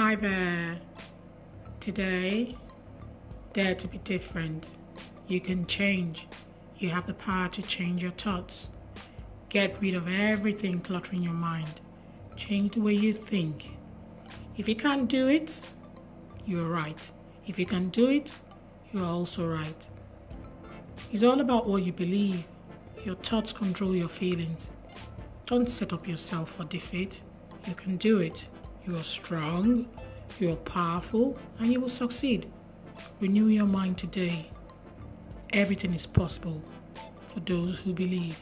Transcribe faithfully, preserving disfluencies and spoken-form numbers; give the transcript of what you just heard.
Hi there. Today, dare to be different. You can change. You have the power to change your thoughts. Get rid of everything cluttering your mind. Change the way you think. If you can't do it, you're right. If you can do it, you're also right. It's all about what you believe. Your thoughts control your feelings. Don't set up yourself for defeat. You can do it. You are strong, you are powerful, and you will succeed. Renew your mind today. Everything is possible for those who believe.